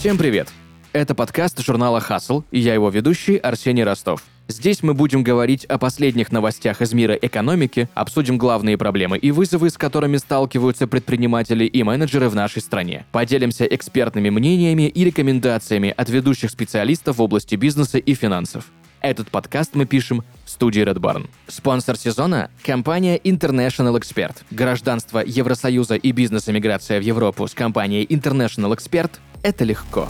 Всем привет! Это подкаст журнала Hustle, и я его ведущий Арсений Ростов. Здесь мы будем говорить о последних новостях из мира экономики, обсудим главные проблемы и вызовы, с которыми сталкиваются предприниматели и менеджеры в нашей стране. Поделимся экспертными мнениями и рекомендациями от ведущих специалистов в области бизнеса и финансов. Этот подкаст мы пишем в студии Red Barn. Спонсор сезона – компания International Expert. Гражданство Евросоюза и бизнес-эмиграция в Европу с компанией International Expert – это легко.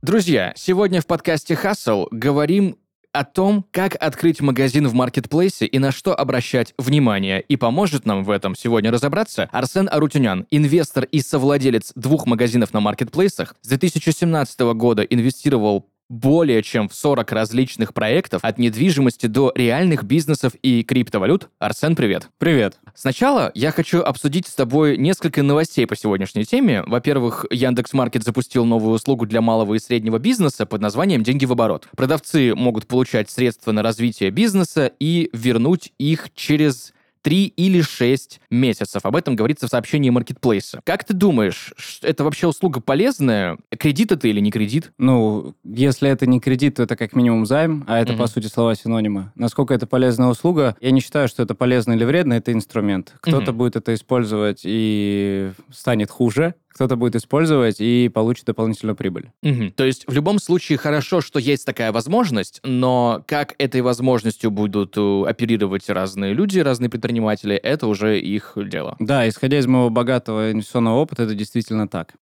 Друзья, сегодня в подкасте Hustle говорим о том, как открыть магазин в маркетплейсе и на что обращать внимание. И поможет нам в этом сегодня разобраться Арсен Арутюнян, инвестор и совладелец 2 магазинов на маркетплейсах. С 2017 года инвестировал более чем в 40 различных проектов, от недвижимости до реальных бизнесов и криптовалют. Арсен, привет. Привет. Сначала я хочу обсудить с тобой несколько новостей по сегодняшней теме. Во-первых, Яндекс.Маркет запустил новую услугу для малого и среднего бизнеса под названием «Деньги в оборот». Продавцы могут получать средства на развитие бизнеса и вернуть их через 3 или 6 месяцев. Об этом говорится в сообщении маркетплейса. Как ты думаешь, это вообще услуга полезная? Кредит это или не кредит? Ну, если это не кредит, то это как минимум займ, а это, по сути, слова синонимы. Насколько это полезная услуга, я не считаю, что это полезно или вредно, это инструмент. Кто-то будет это использовать и станет хуже, кто-то будет использовать и получит дополнительную прибыль. То есть в любом случае хорошо, что есть такая возможность, но как этой возможностью будут оперировать разные люди, разные предприниматели, это уже их дело. Да, исходя из моего богатого инвестиционного опыта, это действительно так.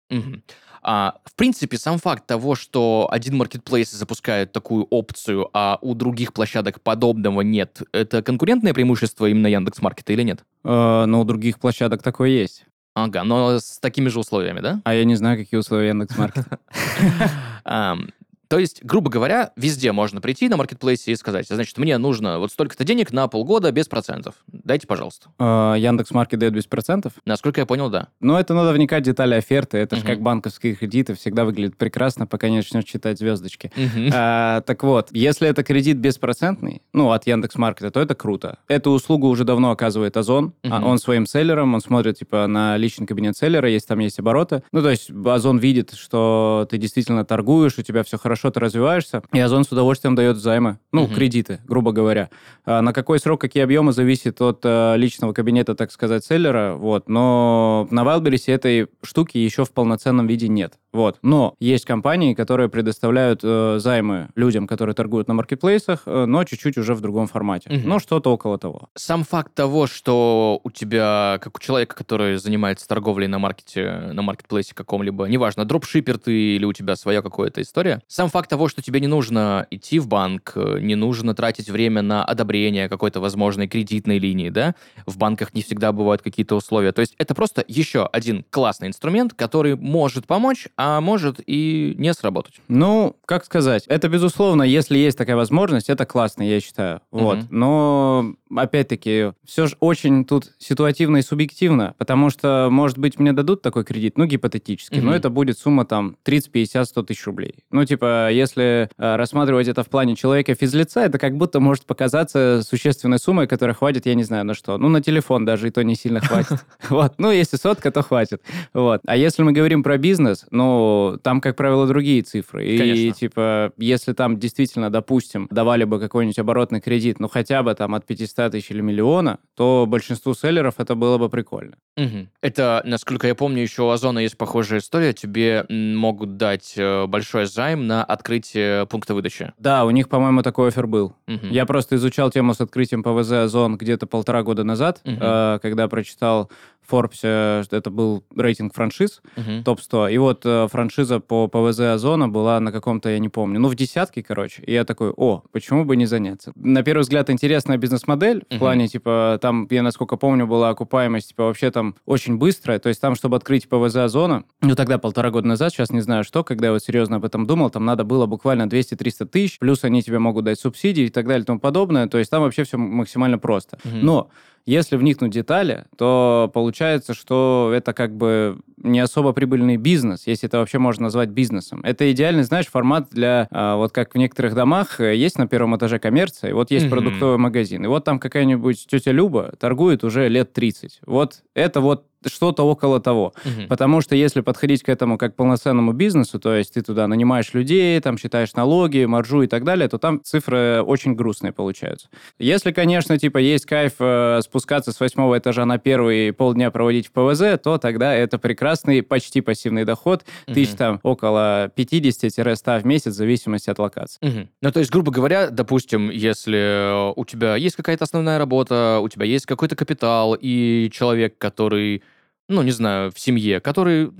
В принципе, сам факт того, что один маркетплейс запускает такую опцию, а у других площадок подобного нет, это конкурентное преимущество именно Яндекс.Маркета или нет? Но у других площадок такое есть. Ага, но с такими же условиями, да? А я не знаю, какие условия Яндекс.Маркета. То есть, грубо говоря, везде можно прийти на маркетплейсе и сказать, значит, мне нужно вот столько-то денег на полгода без процентов. Дайте, пожалуйста. Яндекс.Маркет дает без процентов? Насколько я понял, да. Но это надо вникать в детали оферты. Это же как банковские кредиты. Всегда выглядит прекрасно, пока не начнешь читать звездочки. Так вот, если это кредит беспроцентный, ну, от Яндекс.Маркета, то это круто. Эту услугу уже давно оказывает Озон. Он своим селлером, он смотрит, типа, на личный кабинет селлера, если там есть обороты. Ну, то есть, Озон видит, что ты действительно торгуешь, у тебя все хорошо, ты развиваешься, и Озон с удовольствием дает займы, ну, кредиты, грубо говоря. На какой срок, какие объемы, зависит от личного кабинета, так сказать, селлера, вот. Но на Wildberries этой штуки еще в полноценном виде нет, вот. Но есть компании, которые предоставляют займы людям, которые торгуют на маркетплейсах, но чуть-чуть уже в другом формате. Но что-то около того. Сам факт того, что у тебя, как у человека, который занимается торговлей на маркете, на маркетплейсе каком-либо, неважно, дропшиппер ты или у тебя своя какая-то история, сам факт того, что тебе не нужно идти в банк, не нужно тратить время на одобрение какой-то возможной кредитной линии, да? В банках не всегда бывают какие-то условия. То есть это просто еще один классный инструмент, который может помочь, а может и не сработать. Ну, как сказать, это, безусловно, если есть такая возможность, это классно, я считаю. Вот. Но, опять-таки, все же очень тут ситуативно и субъективно, потому что, может быть, мне дадут такой кредит, ну, гипотетически, но это будет сумма, там, 30, 50, 100 тысяч рублей. Ну, типа, если рассматривать это в плане человека физлица, это как будто может показаться существенной суммой, которая хватит, я не знаю, на что. Ну, на телефон даже, и то не сильно хватит. Вот. Ну, если сотка, то хватит. Вот. А если мы говорим про бизнес, ну, там, как правило, другие цифры. И, типа, если там действительно, допустим, давали бы какой-нибудь оборотный кредит, ну, хотя бы там от 500 тысяч или миллиона, то большинству селлеров это было бы прикольно. Это, насколько я помню, еще у Озона есть похожая история. Тебе могут дать большой займ на открытие пункта выдачи. Да, у них, по-моему, такой оффер был. Я просто изучал тему с открытием ПВЗ Озон где-то 1,5 года назад, когда прочитал в Forbes, это был рейтинг франшиз, топ-100, и вот франшиза по ПВЗ Озона была на каком-то, я не помню, ну, в десятке, короче. И я такой, о, почему бы не заняться? На первый взгляд, интересная бизнес-модель, в плане, типа, там, я, насколько помню, была окупаемость, типа, вообще там очень быстрая, то есть там, чтобы открыть ПВЗ Озона, ну, тогда 1,5 года назад, сейчас не знаю что, когда я вот серьезно об этом думал, там надо было буквально 200-300 тысяч, плюс они тебе могут дать субсидии и так далее и тому подобное, то есть там вообще все максимально просто. Но Если вникнуть в детали, то получается, что это как бы не особо прибыльный бизнес, если это вообще можно назвать бизнесом. Это идеальный, знаешь, формат для... Вот как в некоторых домах есть на первом этаже коммерция, и вот есть продуктовый магазин, и вот там какая-нибудь тетя Люба торгует уже лет 30. Вот это вот что-то около того. Потому что если подходить к этому как к полноценному бизнесу, то есть ты туда нанимаешь людей, там считаешь налоги, маржу и так далее, то там цифры очень грустные получаются. Если, конечно, типа есть кайф спускаться с 8-го этажа на первый и полдня проводить в ПВЗ, то тогда это прекрасный, почти пассивный доход, тысяч там около 50-100 в месяц, в зависимости от локации. Ну, то есть, грубо говоря, допустим, если у тебя есть какая-то основная работа, у тебя есть какой-то капитал, и человек, который... ну, не знаю, в семье, который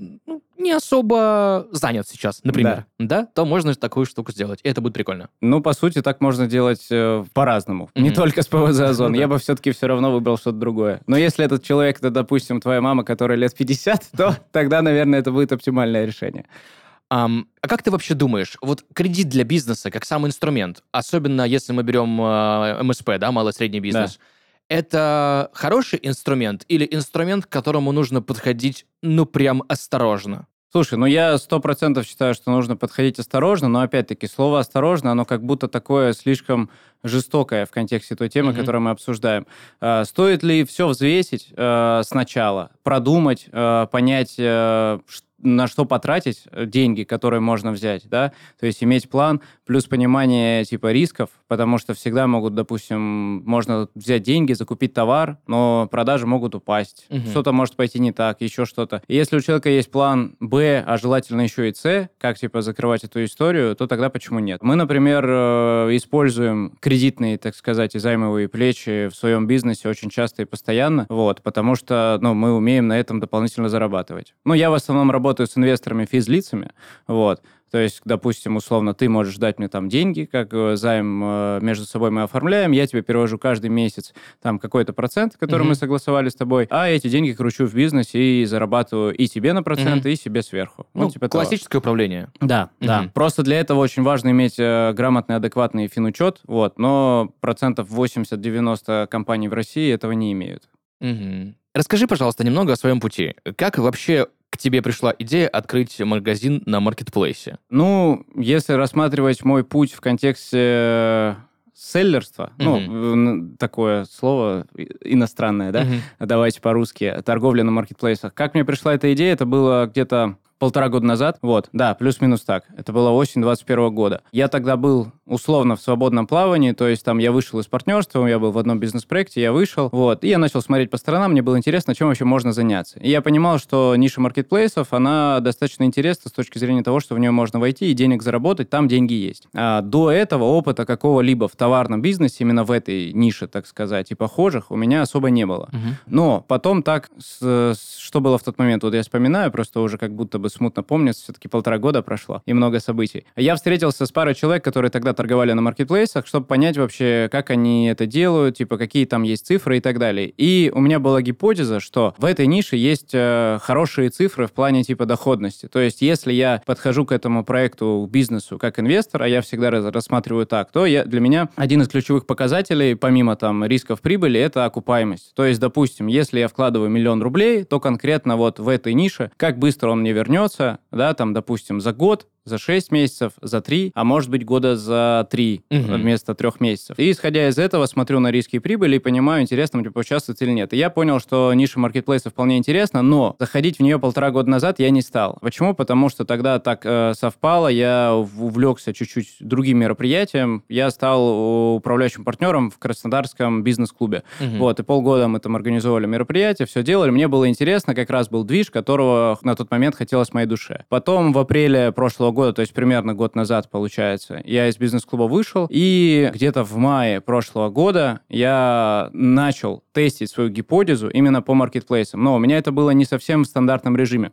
не особо занят сейчас, например, да, то можно такую штуку сделать, и это будет прикольно. Ну, по сути, так можно делать по-разному. Не только с ПВЗ «Озон». Я бы все-таки все равно выбрал что-то другое. Но если этот человек, это, допустим, твоя мама, которая лет 50, то тогда, наверное, это будет оптимальное решение. А как ты вообще думаешь, вот кредит для бизнеса как сам инструмент, особенно если мы берем МСП, да, малый-средний бизнес, это хороший инструмент или инструмент, к которому нужно подходить, ну, прям осторожно? Слушай, ну я 100% считаю, что нужно подходить осторожно, но опять-таки слово «осторожно», оно как будто такое слишком жестокое в контексте той темы, которую мы обсуждаем. Стоит ли все взвесить сначала, продумать, понять, на что потратить деньги, которые можно взять, да, то есть иметь план, плюс понимание типа рисков, потому что всегда могут, допустим, можно взять деньги, закупить товар, но продажи могут упасть, что-то может пойти не так, еще что-то. И если у человека есть план Б, а желательно еще и С, как типа закрывать эту историю, то тогда почему нет? Мы, например, используем кредитные, так сказать, и займовые плечи в своем бизнесе очень часто и постоянно, вот, потому что, ну, мы умеем на этом дополнительно зарабатывать. Ну, я в основном работаю с инвесторами, физлицами, вот. То есть, допустим, условно, ты можешь дать мне там деньги, как займ между собой мы оформляем, я тебе перевожу каждый месяц там какой-то процент, который мы согласовали с тобой, а эти деньги кручу в бизнес и зарабатываю и тебе на проценты, и себе сверху. Ну, типа классическое управление. Да, да. Просто для этого очень важно иметь грамотный, адекватный финучет, вот, но процентов 80-90 компаний в России этого не имеют. Расскажи, пожалуйста, немного о своем пути. Как вообще к тебе пришла идея открыть магазин на маркетплейсе? Ну, если рассматривать мой путь в контексте селлерства, ну, такое слово иностранное, да, давайте по-русски, торговля на маркетплейсах. Как мне пришла эта идея, это было где-то 1,5 года назад, вот, да, плюс-минус так. Это была осень 2021 года. Я тогда был условно в свободном плавании, то есть там я вышел из партнерства, я был в одном бизнес-проекте, я вышел, вот, и я начал смотреть по сторонам, мне было интересно, чем вообще можно заняться. И я понимал, что ниша маркетплейсов, она достаточно интересна с точки зрения того, что в нее можно войти и денег заработать, там деньги есть. А до этого опыта какого-либо в товарном бизнесе, именно в этой нише, так сказать, и похожих, у меня особо не было. Но потом так, что было в тот момент, вот я вспоминаю, просто уже как будто бы смутно помню, все-таки 1,5 года прошло, и много событий. Я встретился с парой человек, которые тогда торговали на маркетплейсах, чтобы понять вообще, как они это делают, типа, какие там есть цифры и так далее. И у меня была гипотеза, что в этой нише есть хорошие цифры в плане, типа, доходности. То есть, если я подхожу к этому проекту, к бизнесу, как инвестор, а я всегда рассматриваю так, то для меня один из ключевых показателей, помимо, там, рисков прибыли, это окупаемость. То есть, допустим, если я вкладываю 1 000 000 рублей, то конкретно вот в этой нише, как быстро он мне вернется, да, там, допустим, за год, за 6 месяцев, за 3, а может быть, года за 3 вместо 3 месяцев. И, исходя из этого, смотрю на риски и прибыли и понимаю, интересно мне поучаствовать или нет. И я понял, что ниша маркетплейса вполне интересна, но заходить в нее 1,5 года назад я не стал. Почему? Потому что тогда так совпало, я увлекся чуть-чуть другим мероприятием, я стал управляющим партнером в Краснодарском бизнес-клубе. Вот, и полгода мы там организовали мероприятие, все делали, мне было интересно, как раз был движ, которого на тот момент хотелось моей душе. Потом в апреле прошлого года, то есть примерно год назад, получается, я из бизнес-клуба вышел, и где-то в мае прошлого года я начал тестить свою гипотезу именно по маркетплейсам. Но у меня это было не совсем в стандартном режиме.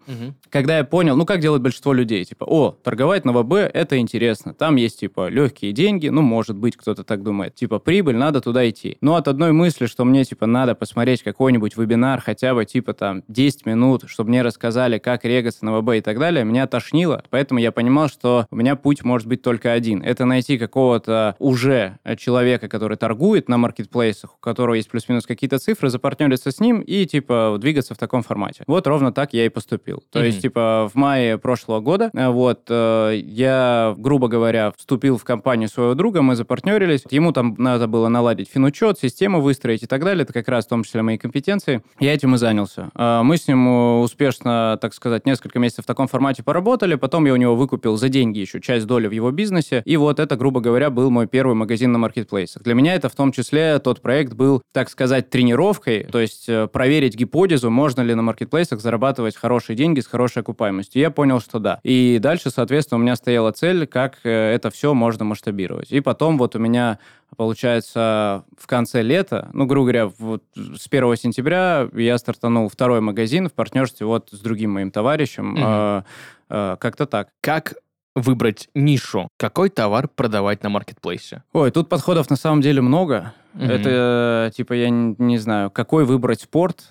Когда я понял, ну, как делает большинство людей, типа, о, торговать на ВБ, это интересно, там есть, типа, легкие деньги, ну, может быть, кто-то так думает, типа, прибыль, надо туда идти. Но от одной мысли, что мне, типа, надо посмотреть какой-нибудь вебинар, хотя бы, типа, там, 10 минут, чтобы мне рассказали, как регаться на ВБ и так далее, меня тошнило, поэтому я понимал, понимал, что у меня путь может быть только один. Это найти какого-то уже человека, который торгует на маркетплейсах, у которого есть плюс-минус какие-то цифры, запартнериться с ним и, типа, двигаться в таком формате. Вот ровно так я и поступил. То есть, типа, в мае прошлого года, вот, я, грубо говоря, вступил в компанию своего друга, мы запартнерились. Ему там надо было наладить финучет, систему выстроить и так далее. Это как раз в том числе мои компетенции. Я этим и занялся. Мы с ним успешно, так сказать, несколько месяцев в таком формате поработали. Потом я у него выкупил за деньги еще часть доли в его бизнесе. И вот это, грубо говоря, был мой первый магазин на маркетплейсах. Для меня это в том числе тот проект был, так сказать, тренировкой. То есть проверить гипотезу, можно ли на маркетплейсах зарабатывать хорошие деньги с хорошей окупаемостью. Я понял, что да. И дальше, соответственно, у меня стояла цель, как это все можно масштабировать. И потом вот у меня, получается, в конце лета, ну, грубо говоря, вот с 1 сентября я стартанул второй магазин в партнерстве вот с другим моим товарищем. Как-то так. Как выбрать нишу? Какой товар продавать на маркетплейсе? Ой, тут подходов на самом деле много. Это, типа, я не знаю, какой выбрать спорт,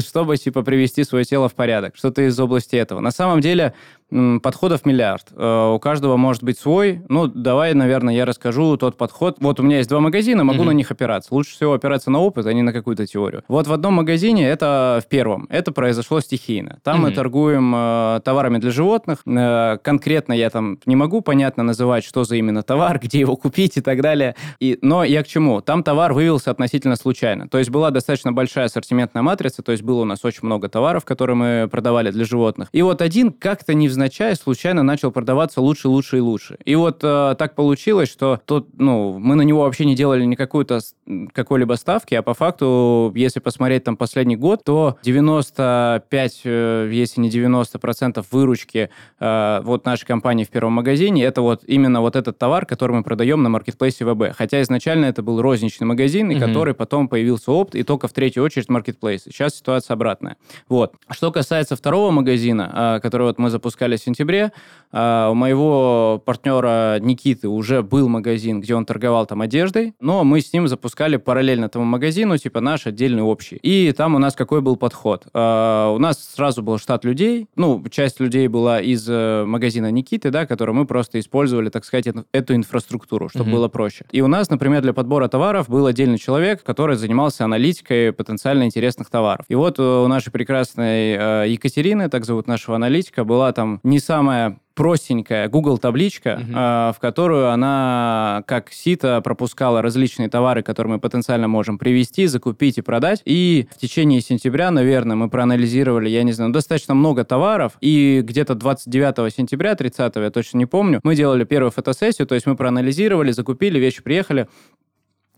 чтобы, типа, привести свое тело в порядок. Что-то из области этого. На самом деле, подходов миллиард. У каждого может быть свой. Ну, давай, наверное, я расскажу тот подход. Вот у меня есть два магазина, могу на них опираться. Лучше всего опираться на опыт, а не на какую-то теорию. Вот в одном магазине, это в первом, это произошло стихийно. Там мы торгуем товарами для животных. Конкретно я там не могу, понятно, называть, что за именно товар, где его купить и так далее. Но я к чему? Там товар вывелся относительно случайно. То есть была достаточно большая ассортиментная матрица, то есть было у нас очень много товаров, которые мы продавали для животных. И вот один как-то невзначай случайно начал продаваться лучше, лучше и лучше. И вот так получилось, что тот, ну, мы на него вообще не делали какой-либо ставки, а по факту, если посмотреть там последний год, то 95, если не 90% выручки вот нашей компании в первом магазине, это вот именно вот этот товар, который мы продаем на маркетплейсе ВБ. Хотя изначально это был розничный магазин, и который потом появился опт, и только в третью очередь маркетплейсы. Сейчас ситуация обратная. Вот. Что касается второго магазина, который вот мы запускали в сентябре, у моего партнера Никиты уже был магазин, где он торговал там одеждой, но мы с ним запускали параллельно тому магазину, типа наш отдельный общий. И там у нас какой был подход? У нас сразу был штат людей, ну, часть людей была из магазина Никиты, да, которую мы просто использовали, так сказать, эту инфраструктуру, чтобы было проще. И у нас, например, для подбора товаров был отдельный человек, который занимался аналитикой потенциально интересных товаров. И вот у нашей прекрасной Екатерины, так зовут нашего аналитика, была там не самая простенькая Google-табличка, в которую она как сито пропускала различные товары, которые мы потенциально можем привезти, закупить и продать. И в течение сентября, наверное, мы проанализировали, я не знаю, достаточно много товаров, и где-то 29 сентября, 30-го, я точно не помню, мы делали первую фотосессию, то есть мы проанализировали, закупили, вещи приехали.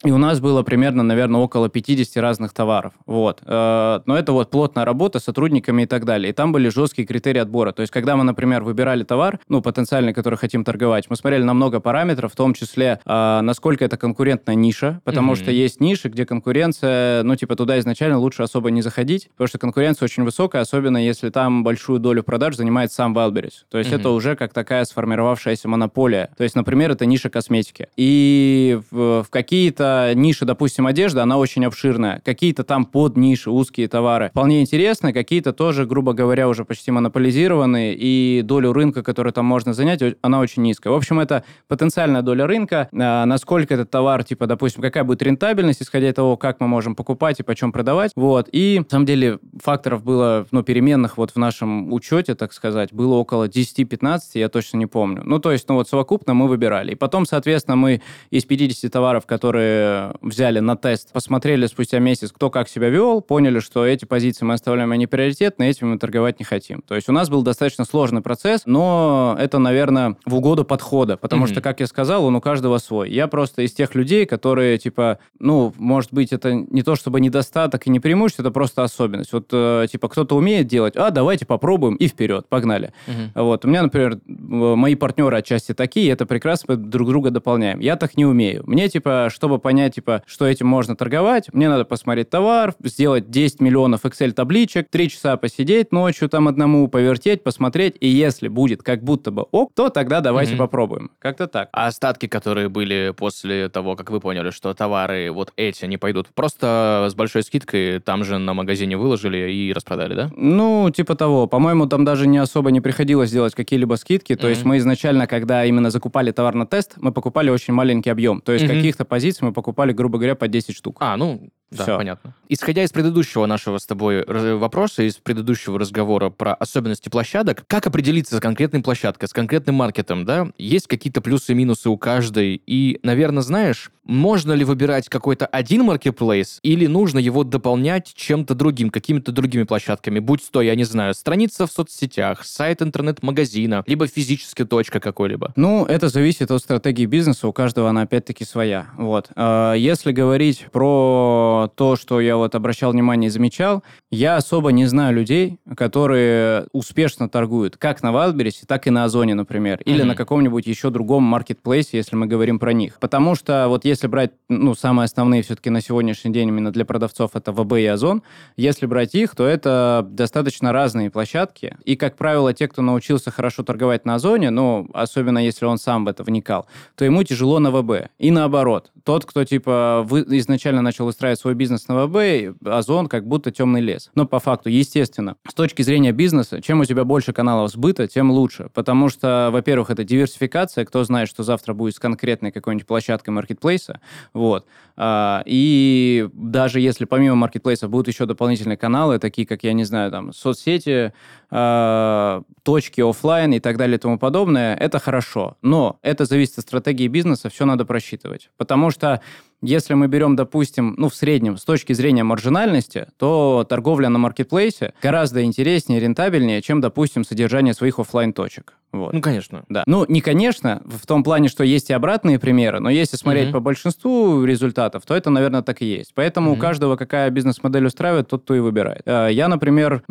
И у нас было примерно, наверное, около 50 разных товаров. Вот. Но это вот плотная работа с сотрудниками и так далее. И там были жесткие критерии отбора. То есть, когда мы, например, выбирали товар, ну, потенциальный, который хотим торговать, мы смотрели на много параметров, в том числе, насколько это конкурентная ниша, потому что есть ниши, где конкуренция, ну, типа, туда изначально лучше особо не заходить, потому что конкуренция очень высокая, особенно если там большую долю продаж занимает сам Wildberries. То есть, это уже как такая сформировавшаяся монополия. То есть, например, это ниша косметики. И в какие-то ниша, допустим, одежда, она очень обширная. Какие-то там подниши, узкие товары. Вполне интересно, какие-то тоже, грубо говоря, уже почти монополизированные, и долю рынка, которую там можно занять, она очень низкая. В общем, это потенциальная доля рынка, насколько этот товар, типа, допустим, какая будет рентабельность, исходя из того, как мы можем покупать и почем продавать. Вот. И, на самом деле, факторов было, ну, переменных вот в нашем учете, так сказать, было около 10-15, я точно не помню. Ну, то есть, ну, вот совокупно мы выбирали. И потом, соответственно, мы из 50 товаров, которые взяли на тест, посмотрели спустя месяц, кто как себя вел, поняли, что эти позиции мы оставляем, они приоритетные, этими мы торговать не хотим. То есть у нас был достаточно сложный процесс, но это, наверное, в угоду подхода, потому что, как я сказал, он у каждого свой. Я просто из тех людей, которые, типа, ну, может быть, это не то чтобы недостаток и не преимущество, это просто особенность. Вот, типа, кто-то умеет делать, давайте попробуем и вперед, погнали. Вот. У меня, например, мои партнеры отчасти такие, это прекрасно, друг друга дополняем. Я так не умею. Мне, типа, чтобы понять, типа, что этим можно торговать, мне надо посмотреть товар, сделать 10 миллионов Excel-табличек, 3 часа посидеть ночью там одному, повертеть, посмотреть, и если будет как будто бы ок, то тогда давайте попробуем. Как-то так. А остатки, которые были после того, как вы поняли, что товары вот эти не пойдут, просто с большой скидкой там же на магазине выложили и распродали, да? Ну, типа того. По-моему, там даже не особо не приходилось делать какие-либо скидки. То есть мы изначально, когда именно закупали товар на тест, мы покупали очень маленький объем. То есть каких-то позиций мы покупали, грубо говоря, по 10 штук. А, ну... Да, все. Понятно. Исходя из предыдущего нашего с тобой вопроса, из предыдущего разговора про особенности площадок, как определиться с конкретной площадкой, с конкретным маркетом, да? Есть какие-то плюсы и минусы у каждой? И, наверное, знаешь, можно ли выбирать какой-то один маркетплейс или нужно его дополнять чем-то другим, какими-то другими площадками? Будь то, я не знаю, страница в соцсетях, сайт интернет-магазина, либо физически точка какой-либо. Ну, это зависит от стратегии бизнеса, у каждого она опять-таки своя. Вот. Если говорить про то, что я вот обращал внимание и замечал, я особо не знаю людей, которые успешно торгуют как на Wildberries, так и на Озоне, например, или на каком-нибудь еще другом маркетплейсе, если мы говорим про них. Потому что вот если брать, ну, самые основные все-таки на сегодняшний день именно для продавцов это ВБ и Озон, если брать их, то это достаточно разные площадки, и, как правило, те, кто научился хорошо торговать на Озоне, ну, особенно если он сам в это вникал, то ему тяжело на ВБ. И наоборот, тот, кто, типа, изначально начал устраивать свой бизнес на ВБ, Озон как будто темный лес. Но по факту, естественно, с точки зрения бизнеса, чем у тебя больше каналов сбыта, тем лучше. Потому что, во-первых, это диверсификация, кто знает, что завтра будет с конкретной какой-нибудь площадкой маркетплейса. Вот. И даже если помимо маркетплейса будут еще дополнительные каналы, такие как, я не знаю, там, соцсети, точки офлайн и так далее и тому подобное, это хорошо. Но это зависит от стратегии бизнеса, все надо просчитывать. Потому что если мы берем, допустим, ну, в среднем, с точки зрения маржинальности, то торговля на маркетплейсе гораздо интереснее и рентабельнее, чем, допустим, содержание своих офлайн-точек. Вот. Ну, конечно. Да. Ну, не конечно, в том плане, что есть и обратные примеры, но если смотреть по большинству результатов, то это, наверное, так и есть. Поэтому у каждого какая бизнес-модель устраивает, тот, кто и выбирает. Я, например,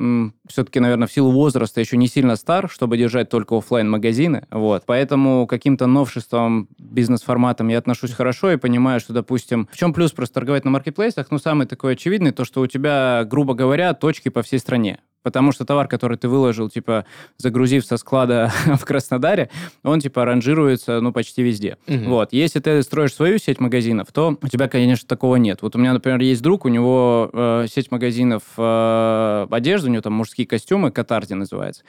все-таки, наверное, в силу возраста еще не сильно стар, чтобы держать только офлайн-магазины. Вот. Поэтому каким-то новшеством, бизнес-форматом я отношусь хорошо и понимаю, что, допустим, в чем плюс просто торговать на маркетплейсах? Ну, самый такой очевидный, то, что у тебя, грубо говоря, точки по всей стране. Потому что товар, который ты выложил, типа, загрузив со склада в Краснодаре, он, типа, ранжируется, ну, почти везде. Вот. Если ты строишь свою сеть магазинов, то у тебя, конечно, такого нет. Вот у меня, например, есть друг, у него сеть магазинов одежды, у него там мужские костюмы, Катарди называется.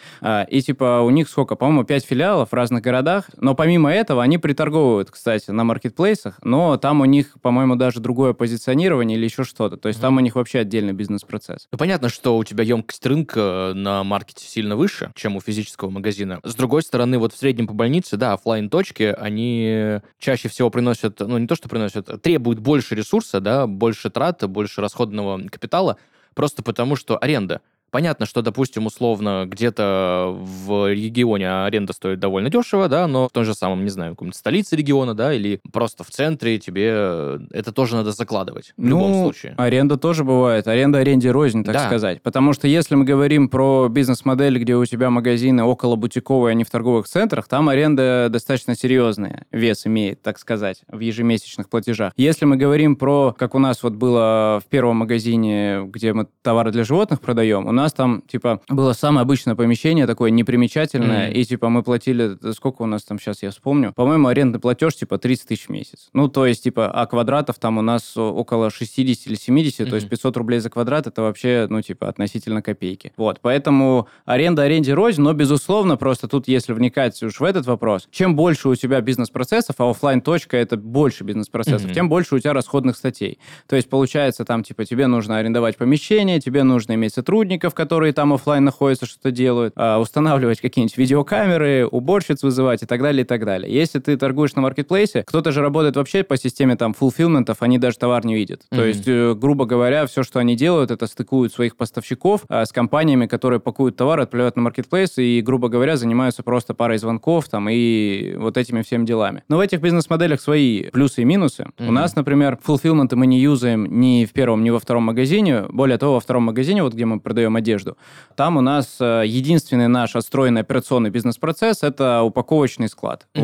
И, типа, у них сколько? По-моему, 5 филиалов в разных городах. Но помимо этого они приторговывают, кстати, на маркетплейсах, но там у них, по-моему, даже другое позиционирование или еще что-то. То есть там у них вообще отдельный бизнес-процесс. Ну, понятно, что у тебя емкость рынка на маркете сильно выше, чем у физического магазина. С другой стороны, вот в среднем по больнице, да, офлайн-точки, они чаще всего приносят, ну, не то, что приносят, требуют больше ресурса, да, больше трат, больше расходного капитала, просто потому что аренда. Понятно, что, допустим, условно, где-то в регионе аренда стоит довольно дешево, да, но в том же самом, не знаю, в каком-то столице региона, да, или просто в центре тебе это тоже надо закладывать в любом случае. Аренда тоже бывает. Аренда аренде рознь, так сказать. Потому что если мы говорим про бизнес-модель, где у тебя магазины около бутиковые, а не в торговых центрах, там аренда достаточно серьезная, вес имеет, так сказать, в ежемесячных платежах. Если мы говорим про, как у нас вот было в первом магазине, где мы товары для животных продаем, у нас там, типа, было самое обычное помещение, такое непримечательное, и, типа, мы платили, сколько у нас там сейчас, я вспомню, по-моему, арендный платеж, типа, 30 тысяч в месяц. Ну, то есть, типа, а квадратов там у нас около 60 или 70, то есть 500 рублей за квадрат, это вообще, ну, типа, относительно копейки. Вот, поэтому аренда аренде рознь, но, безусловно, просто тут, если вникать уж в этот вопрос, чем больше у тебя бизнес-процессов, а офлайн-точка — это больше бизнес-процессов, тем больше у тебя расходных статей. То есть, получается, там, типа, тебе нужно арендовать помещение, тебе нужно иметь сотрудников, которые там офлайн находятся, что-то делают, устанавливать какие-нибудь видеокамеры, уборщиц вызывать и так далее, и так далее. Если ты торгуешь на маркетплейсе, кто-то же работает вообще по системе там фулфилментов, они даже товар не видят. То есть, грубо говоря, все, что они делают, это стыкуют своих поставщиков с компаниями, которые пакуют товар, отправляют на маркетплейс и, грубо говоря, занимаются просто парой звонков там и вот этими всеми делами. Но в этих бизнес-моделях свои плюсы и минусы. У нас, например, фулфилменты мы не юзаем ни в первом, ни во втором магазине. Более того, во втором магазине, вот где мы продаем продаем одежду. Там у нас единственный наш отстроенный операционный бизнес-процесс – это упаковочный склад. Mm-hmm.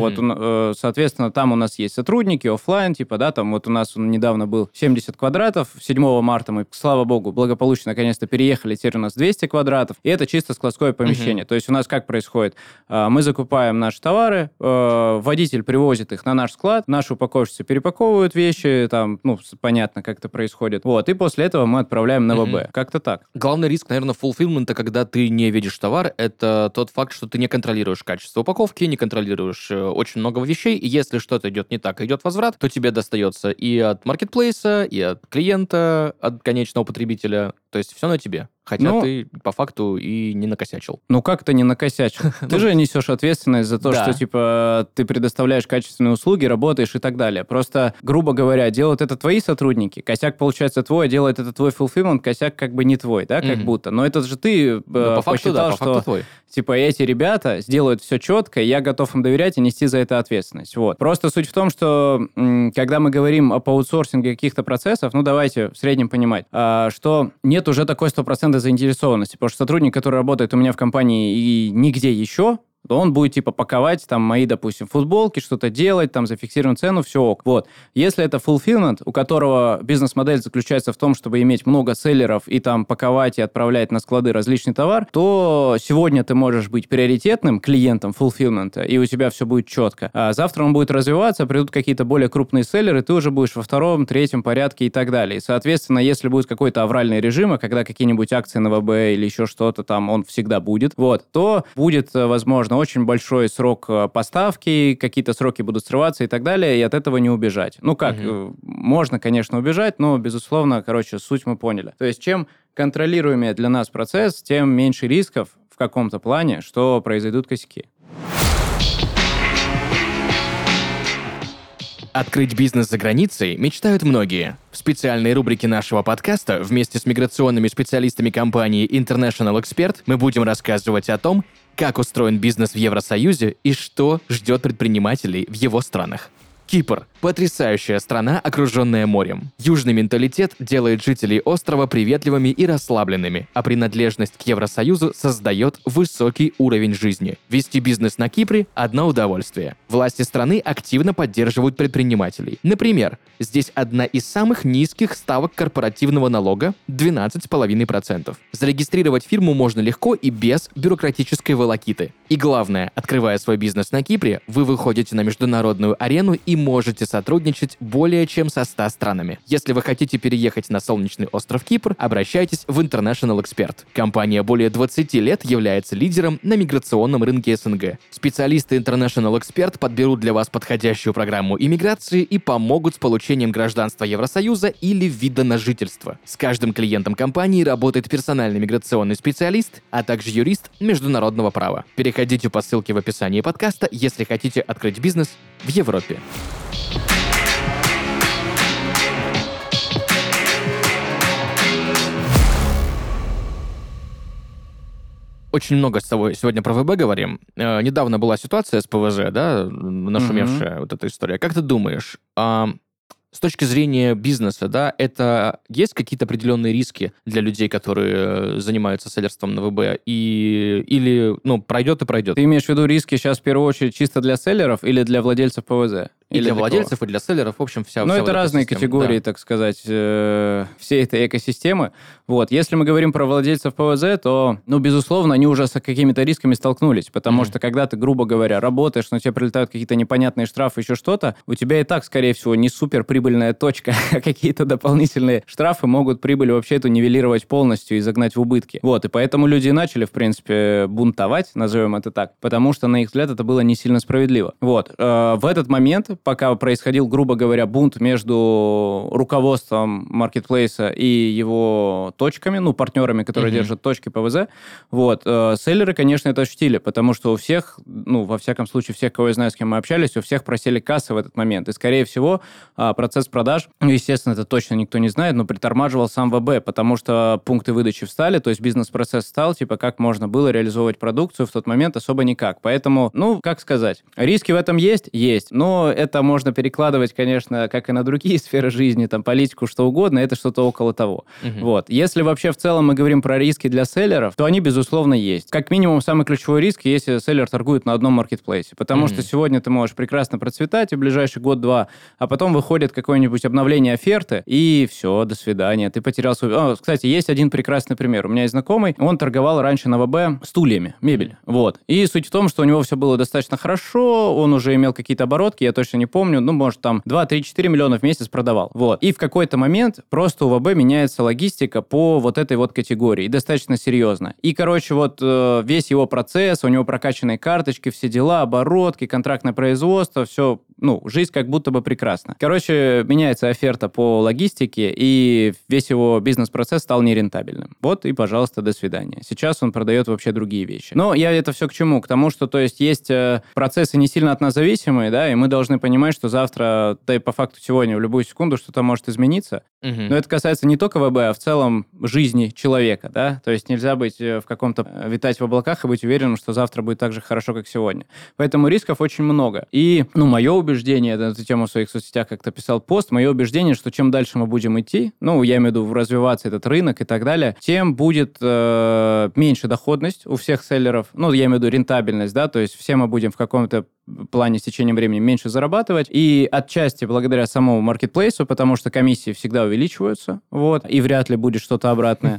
Вот, соответственно, там у нас есть сотрудники, офлайн, типа, да, там вот у нас он недавно был 70 квадратов, 7 марта мы, слава богу, благополучно, наконец-то переехали, теперь у нас 200 квадратов, и это чисто складское помещение. Mm-hmm. То есть у нас как происходит? Мы закупаем наши товары, водитель привозит их на наш склад, наши упаковщицы перепаковывают вещи, там, ну, понятно, как это происходит. Вот, и после этого мы отправляем на ВБ. Mm-hmm. Как-то так. Главный риск, наверное, фулфилмента, когда ты не видишь товар, это тот факт, что ты не контролируешь качество упаковки, не контролируешь очень много вещей, и если что-то идет не так, идет возврат, то тебе достается и от маркетплейса, и от клиента, от конечного потребителя, то есть все на тебе. Хотя ты по факту и не накосячил. Ну как ты не накосячил? Ты же несешь ответственность за то, что типа ты предоставляешь качественные услуги, работаешь и так далее. Просто, грубо говоря, делают это твои сотрудники, косяк получается твой, делает это твой фулфилмент, косяк как бы не твой, да, как будто. Но это же ты посчитал, что типа эти ребята сделают все четко, и я готов им доверять и нести за это ответственность. Вот. Просто суть в том, что когда мы говорим об аутсорсинге каких-то процессов, ну давайте в среднем понимать, что нет уже такой 100% заинтересованности, потому что сотрудник, который работает у меня в компании и нигде еще, то он будет, типа, паковать, там, мои, допустим, футболки, что-то делать, там, зафиксируем цену, все ок. Вот. Если это fulfillment, у которого бизнес-модель заключается в том, чтобы иметь много селлеров и, там, паковать и отправлять на склады различный товар, то сегодня ты можешь быть приоритетным клиентом fulfillment, и у тебя все будет четко. А завтра он будет развиваться, придут какие-то более крупные селлеры, ты уже будешь во втором, третьем порядке и так далее. И, соответственно, если будет какой-то авральный режим, а когда какие-нибудь акции на ВБ или еще что-то там, он всегда будет, вот, то будет, возможно, очень большой срок поставки, какие-то сроки будут срываться и так далее, и от этого не убежать. Ну как, можно, конечно, убежать, но, безусловно, короче, суть мы поняли. То есть чем контролируемее для нас процесс, тем меньше рисков в каком-то плане, что произойдут косяки. Открыть бизнес за границей мечтают многие. В специальной рубрике нашего подкаста вместе с миграционными специалистами компании International Expert мы будем рассказывать о том, как устроен бизнес в Евросоюзе и что ждет предпринимателей в его странах. Кипр – потрясающая страна, окруженная морем. Южный менталитет делает жителей острова приветливыми и расслабленными, а принадлежность к Евросоюзу создает высокий уровень жизни. Вести бизнес на Кипре – одно удовольствие. Власти страны активно поддерживают предпринимателей. Например, здесь одна из самых низких ставок корпоративного налога – 12,5%. Зарегистрировать фирму можно легко и без бюрократической волокиты. И главное, открывая свой бизнес на Кипре, вы выходите на международную арену и можете сотрудничать более чем со 100 странами. Если вы хотите переехать на солнечный остров Кипр, обращайтесь в International Expert. Компания более 20 лет является лидером на миграционном рынке СНГ. Специалисты International Expert подберут для вас подходящую программу иммиграции и помогут с получением гражданства Евросоюза или вида на жительство. С каждым клиентом компании работает персональный миграционный специалист, а также юрист международного права. Переходите по ссылке в описании подкаста, если хотите открыть бизнес в Европе. Очень много с тобой сегодня про ВБ говорим. Недавно была ситуация с ПВЖ, да, нашумевшая вот эта история. Как ты думаешь, с точки зрения бизнеса, да, это есть какие-то определенные риски для людей, которые занимаются селлерством на ВБ? Или, ну, пройдет и пройдет? Ты имеешь в виду риски сейчас в первую очередь чисто для селлеров или для владельцев ПВЗ? И для владельцев, и для селлеров, в общем, вся... Ну, это разные категории, так сказать, всей этой экосистемы. Вот. Если мы говорим про владельцев ПВЗ, то, ну, безусловно, они уже с какими-то рисками столкнулись, потому что, когда ты, грубо говоря, работаешь, но тебе прилетают какие-то непонятные штрафы, еще что-то, у тебя и так, скорее всего, не суперприбыльная точка, а какие-то дополнительные штрафы могут прибыль вообще эту нивелировать полностью и загнать в убытки. Вот. И поэтому люди начали, в принципе, бунтовать, назовем это так, потому что, на их взгляд, это было не сильно справедливо. Вот. В этот момент... Пока происходил, грубо говоря, бунт между руководством маркетплейса и его точками, ну, партнерами, которые держат точки ПВЗ, вот, селлеры, конечно, это ощутили, потому что у всех, ну, во всяком случае, всех, кого я знаю, с кем мы общались, у всех просели кассы в этот момент. И, скорее всего, процесс продаж, ну, естественно, это точно никто не знает, но притормаживал сам ВБ, потому что пункты выдачи встали, то есть бизнес-процесс встал, типа, как можно было реализовывать продукцию в тот момент, особо никак. Поэтому, ну, как сказать, риски в этом есть, но это можно перекладывать, конечно, как и на другие сферы жизни, там, политику, что угодно, это что-то около того. Вот. Если вообще в целом мы говорим про риски для селлеров, то они, безусловно, есть. Как минимум, самый ключевой риск, если селлер торгует на одном маркетплейсе, потому что сегодня ты можешь прекрасно процветать и в ближайший год-два, а потом выходит какое-нибудь обновление оферты, и все, до свидания, ты потерял свой... Кстати, есть один прекрасный пример. У меня есть знакомый, он торговал раньше на ВБ стульями, мебель. Вот. И суть в том, что у него все было достаточно хорошо, он уже имел какие-то оборотки, я точно не помню, ну, может, там 2-3-4 миллиона в месяц продавал. Вот. И в какой-то момент просто у ВБ меняется логистика по вот этой вот категории, и достаточно серьезно. И, короче, вот весь его процесс, у него прокачанные карточки, все дела, оборотки, контрактное производство, все, ну, жизнь как будто бы прекрасна. Короче, меняется оферта по логистике, и весь его бизнес-процесс стал нерентабельным. Вот, и, пожалуйста, до свидания. Сейчас он продает вообще другие вещи. Но я это все к чему? К тому, что, то есть процессы не сильно от нас зависимые, да, и мы должны понимать, что завтра, да и по факту сегодня, в любую секунду что-то может измениться. Но это касается не только ВБ, а в целом жизни человека, да. То есть нельзя быть в каком-то... витать в облаках и быть уверенным, что завтра будет так же хорошо, как сегодня. Поэтому рисков очень много. И, ну, мое убеждение, на эту тему в своих соцсетях как-то писал пост, мое убеждение, что чем дальше мы будем идти, ну, я имею в виду развиваться этот рынок и так далее, тем будет меньше доходность у всех селлеров, ну, я имею в виду рентабельность, да, то есть все мы будем в каком-то плане с течением времени меньше зарабатывать, и отчасти благодаря самому маркетплейсу, потому что комиссии всегда увеличиваются, вот, и вряд ли будет что-то обратное.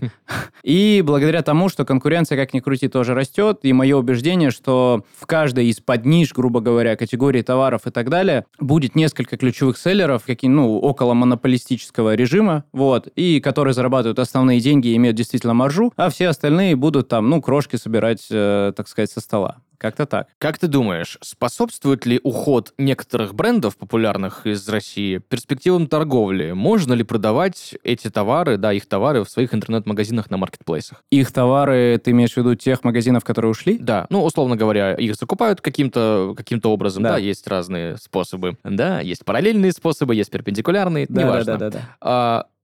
И благодаря тому, что конкуренция, как ни крути, тоже растет, и мое убеждение, что в каждой из подниж, грубо говоря, категории товаров и так далее, будет несколько ключевых селлеров, какие, ну, около монополистического режима, вот, и которые зарабатывают основные деньги и имеют действительно маржу, а все остальные будут там, ну, крошки собирать, так сказать, со стола. Как-то так. Как ты думаешь, способствует ли уход некоторых брендов, популярных из России, перспективам торговли? Можно ли продавать эти товары, да, их товары в своих интернет-магазинах на маркетплейсах? Их товары, ты имеешь в виду тех магазинов, которые ушли? Да. Ну, условно говоря, их закупают каким-то образом. Да, есть разные способы. Да, есть параллельные способы, есть перпендикулярные, да, неважно.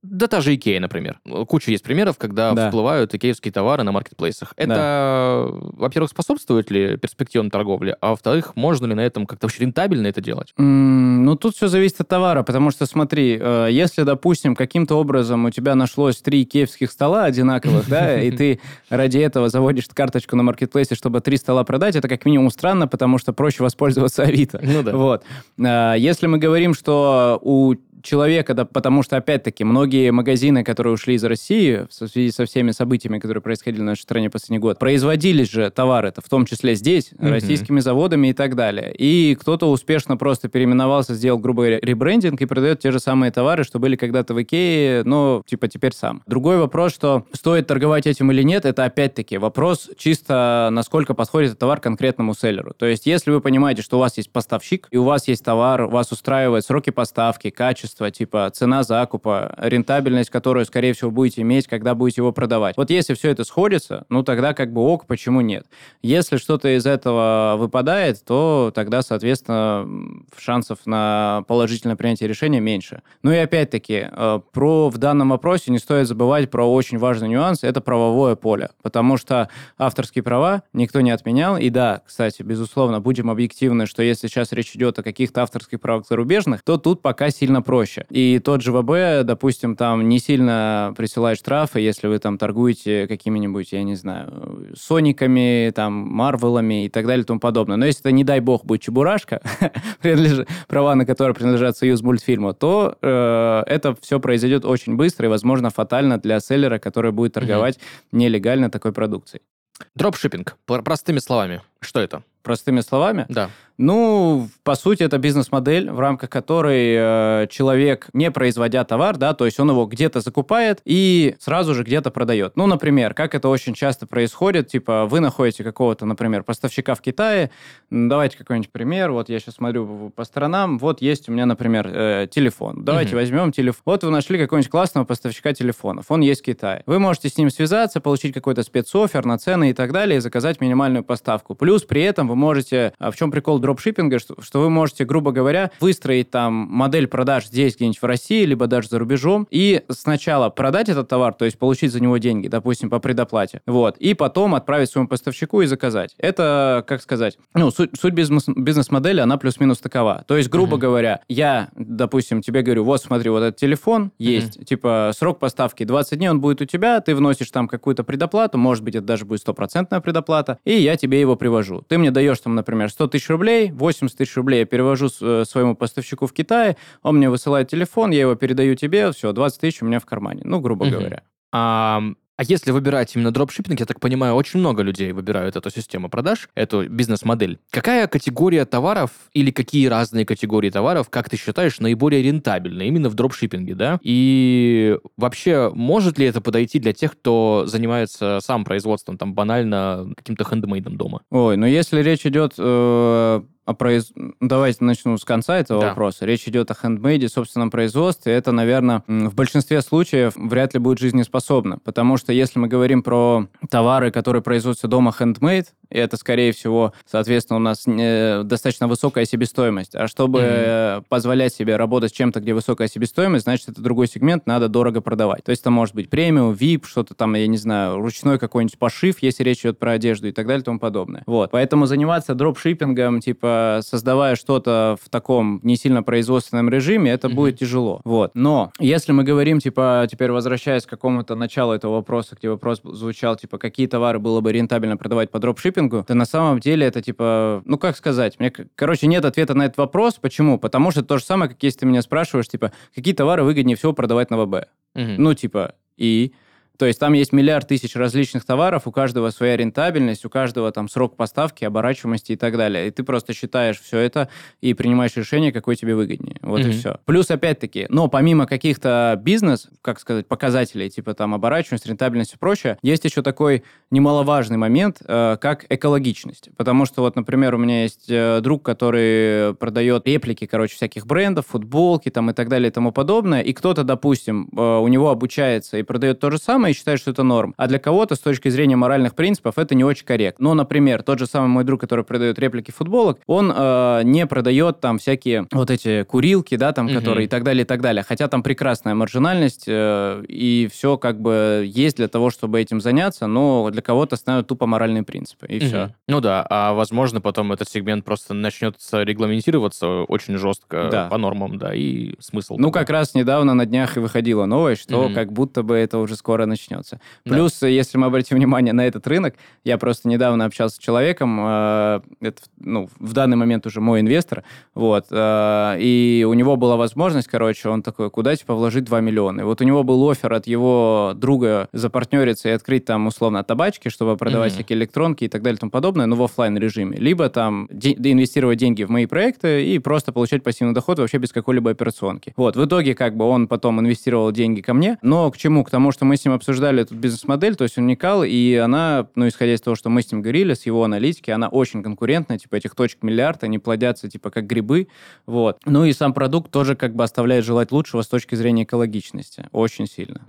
Да, та же Икея, например. Куча есть примеров, когда всплывают икеевские товары на маркетплейсах. Это, во-первых, способствует ли перспективам торговли, а во-вторых, можно ли на этом как-то вообще рентабельно это делать? Ну, тут все зависит от товара, потому что, смотри, если, допустим, каким-то образом у тебя нашлось 3 икеевских стола одинаковых, да, и ты ради этого заводишь карточку на маркетплейсе, чтобы 3 стола продать, это как минимум странно, потому что проще воспользоваться Авито. Ну да. Вот. Если мы говорим, что у человека, да, потому что, опять-таки, многие магазины, которые ушли из России в связи со всеми событиями, которые происходили в нашей стране в последний год, производились же товары-то, в том числе здесь, российскими заводами и так далее. И кто-то успешно просто переименовался, сделал, грубо говоря, ребрендинг и продает те же самые товары, что были когда-то в Икее, но, типа, теперь сам. Другой вопрос, что стоит торговать этим или нет, это, опять-таки, вопрос чисто, насколько подходит этот товар конкретному селлеру. То есть, если вы понимаете, что у вас есть поставщик, и у вас есть товар, вас устраивают сроки поставки, качество, типа цена закупа, рентабельность, которую, скорее всего, будете иметь, когда будете его продавать. Вот если все это сходится, ну, тогда как бы ок, почему нет? Если что-то из этого выпадает, то тогда, соответственно, шансов на положительное принятие решения меньше. Ну и опять-таки, в данном вопросе не стоит забывать про очень важный нюанс, это правовое поле, потому что авторские права никто не отменял, и да, кстати, безусловно, будем объективны, что если сейчас речь идет о каких-то авторских правах зарубежных, то тут пока сильно проще. И тот же ВБ, допустим, там не сильно присылает штрафы, если вы там торгуете какими-нибудь, я не знаю, Сониками, там, Марвелами и так далее и тому подобное. Но если это, не дай бог, будет Чебурашка, права на которые принадлежат Союзмультфильму, то это все произойдет очень быстро и, возможно, фатально для селлера, который будет торговать нелегально такой продукцией. Дропшиппинг, простыми словами. Что это? Простыми словами? Да. Ну, по сути, это бизнес-модель, в рамках которой человек, не производя товар, да, то есть он его где-то закупает и сразу же где-то продает. Ну, например, как это очень часто происходит, типа вы находите какого-то, например, поставщика в Китае, давайте какой-нибудь пример, вот я сейчас смотрю по сторонам, вот есть у меня, например, телефон. Давайте возьмем телефон. Вот вы нашли какого-нибудь классного поставщика телефонов, он есть в Китае. Вы можете с ним связаться, получить какой-то спецофер на цены и так далее, и заказать минимальную поставку. Плюс при этом вы можете, в чем прикол дропшиппинга, дропшиппинга, что вы можете, грубо говоря, выстроить там модель продаж здесь где-нибудь в России, либо даже за рубежом, и сначала продать этот товар, то есть получить за него деньги, допустим, по предоплате, вот, и потом отправить своему поставщику и заказать. Это, как сказать, ну, суть бизнес-модели, она плюс-минус такова. То есть, грубо говоря, я, допустим, тебе говорю, вот, смотри, вот этот телефон есть, типа, срок поставки 20 дней, он будет у тебя, ты вносишь там какую-то предоплату, может быть, это даже будет 100% предоплата, и я тебе его привожу. Ты мне даешь там, например, 100 тысяч рублей, 80 тысяч рублей я перевожу своему поставщику в Китае, он мне высылает телефон, я его передаю тебе, все, 20 тысяч у меня в кармане, ну, грубо говоря. А если выбирать именно дропшиппинг, я так понимаю, очень много людей выбирают эту систему продаж, эту бизнес-модель. Какая категория товаров или какие разные категории товаров, как ты считаешь, наиболее рентабельны именно в дропшиппинге, да? И вообще, может ли это подойти для тех, кто занимается сам производством, там, банально каким-то хендмейдом дома? Ой, ну если речь идет... Давайте начну с конца этого вопроса. Речь идет о хендмейде, собственном производстве. Это, наверное, в большинстве случаев вряд ли будет жизнеспособно, потому что если мы говорим про товары, которые производятся дома хендмейд, это, скорее всего, соответственно, у нас достаточно высокая себестоимость. А чтобы позволять себе работать с чем-то, где высокая себестоимость, значит, это другой сегмент, надо дорого продавать. То есть это может быть премиум, VIP, что-то там, я не знаю, ручной какой-нибудь пошив, если речь идет про одежду и так далее и тому подобное. Вот. Поэтому заниматься дропшиппингом, типа, создавая что-то в таком не сильно производственном режиме, это будет тяжело. Вот. Но если мы говорим, типа, теперь возвращаясь к какому-то началу этого вопроса, где вопрос звучал, типа, какие товары было бы рентабельно продавать по дропшиппингу, то на самом деле это, типа, ну, как сказать, мне, короче, нет ответа на этот вопрос. Почему? Потому что то же самое, как если ты меня спрашиваешь, типа, какие товары выгоднее всего продавать на ВБ? Ну, типа, и... То есть там есть миллиард тысяч различных товаров, у каждого своя рентабельность, у каждого там срок поставки, оборачиваемости и так далее. И ты просто считаешь все это и принимаешь решение, какой тебе выгоднее. Вот и все. Плюс, опять-таки, но помимо каких-то бизнес, как сказать, показателей, типа там оборачиваемость, рентабельность и прочее, есть еще такой немаловажный момент, как экологичность. Потому что вот, например, у меня есть друг, который продает реплики, короче, всяких брендов, футболки там и так далее и тому подобное. И кто-то, допустим, у него обучается и продает то же самое, и считает, что это норм. А для кого-то, с точки зрения моральных принципов, это не очень корректно. Но, например, тот же самый мой друг, который продает реплики футболок, он не продает там всякие вот эти курилки, да, там, которые и так далее. Хотя там прекрасная маржинальность, и все как бы есть для того, чтобы этим заняться, но для кого-то становятся тупо моральные принципы, и все. Ну да, а возможно, потом этот сегмент просто начнет регламентироваться очень жестко по нормам, да, и смысл. Ну, как раз недавно на днях и выходила новость, что как будто бы это уже скоро начнется. Плюс, если мы обратим внимание на этот рынок, я просто недавно общался с человеком, это, ну, в данный момент уже мой инвестор, вот, и у него была возможность, короче, он такой, куда, типа, вложить 2 миллиона. И вот у него был оффер от его друга запартнериться и открыть там, условно, табачки, чтобы продавать всякие электронки и так далее и тому подобное, но в офлайн режиме. Либо там инвестировать деньги в мои проекты и просто получать пассивный доход вообще без какой-либо операционки. Вот, в итоге, как бы, он потом инвестировал деньги ко мне, но к чему? К тому, что мы с ним обсуждали эту бизнес-модель, то есть уникал, и она, ну, исходя из того, что мы с ним говорили, с его аналитики, она очень конкурентная, типа, этих точек миллиард, они плодятся, типа, как грибы, вот. Ну, и сам продукт тоже, как бы, оставляет желать лучшего с точки зрения экологичности, очень сильно.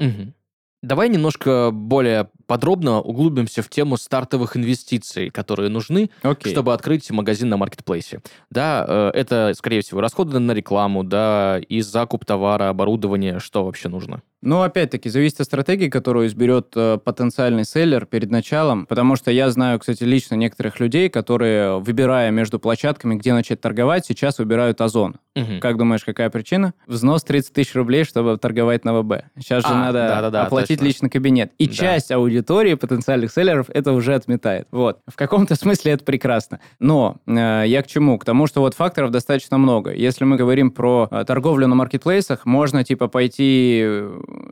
Давай немножко более подробно углубимся в тему стартовых инвестиций, которые нужны, чтобы открыть магазин на маркетплейсе. Да, это, скорее всего, расходы на рекламу, да, и закуп товара, оборудования, что вообще нужно? Ну, опять-таки, зависит от стратегии, которую изберет потенциальный селлер перед началом, потому что я знаю, кстати, лично некоторых людей, которые, выбирая между площадками, где начать торговать, сейчас выбирают Озон. Как думаешь, какая причина? Взнос 30 тысяч рублей, чтобы торговать на ВБ. Сейчас же надо оплатить личный кабинет. И часть аудитории потенциальных селлеров это уже отметает. Вот. В каком-то смысле это прекрасно. Но я к чему? К тому, что вот факторов достаточно много. Если мы говорим про торговлю на маркетплейсах, можно типа пойти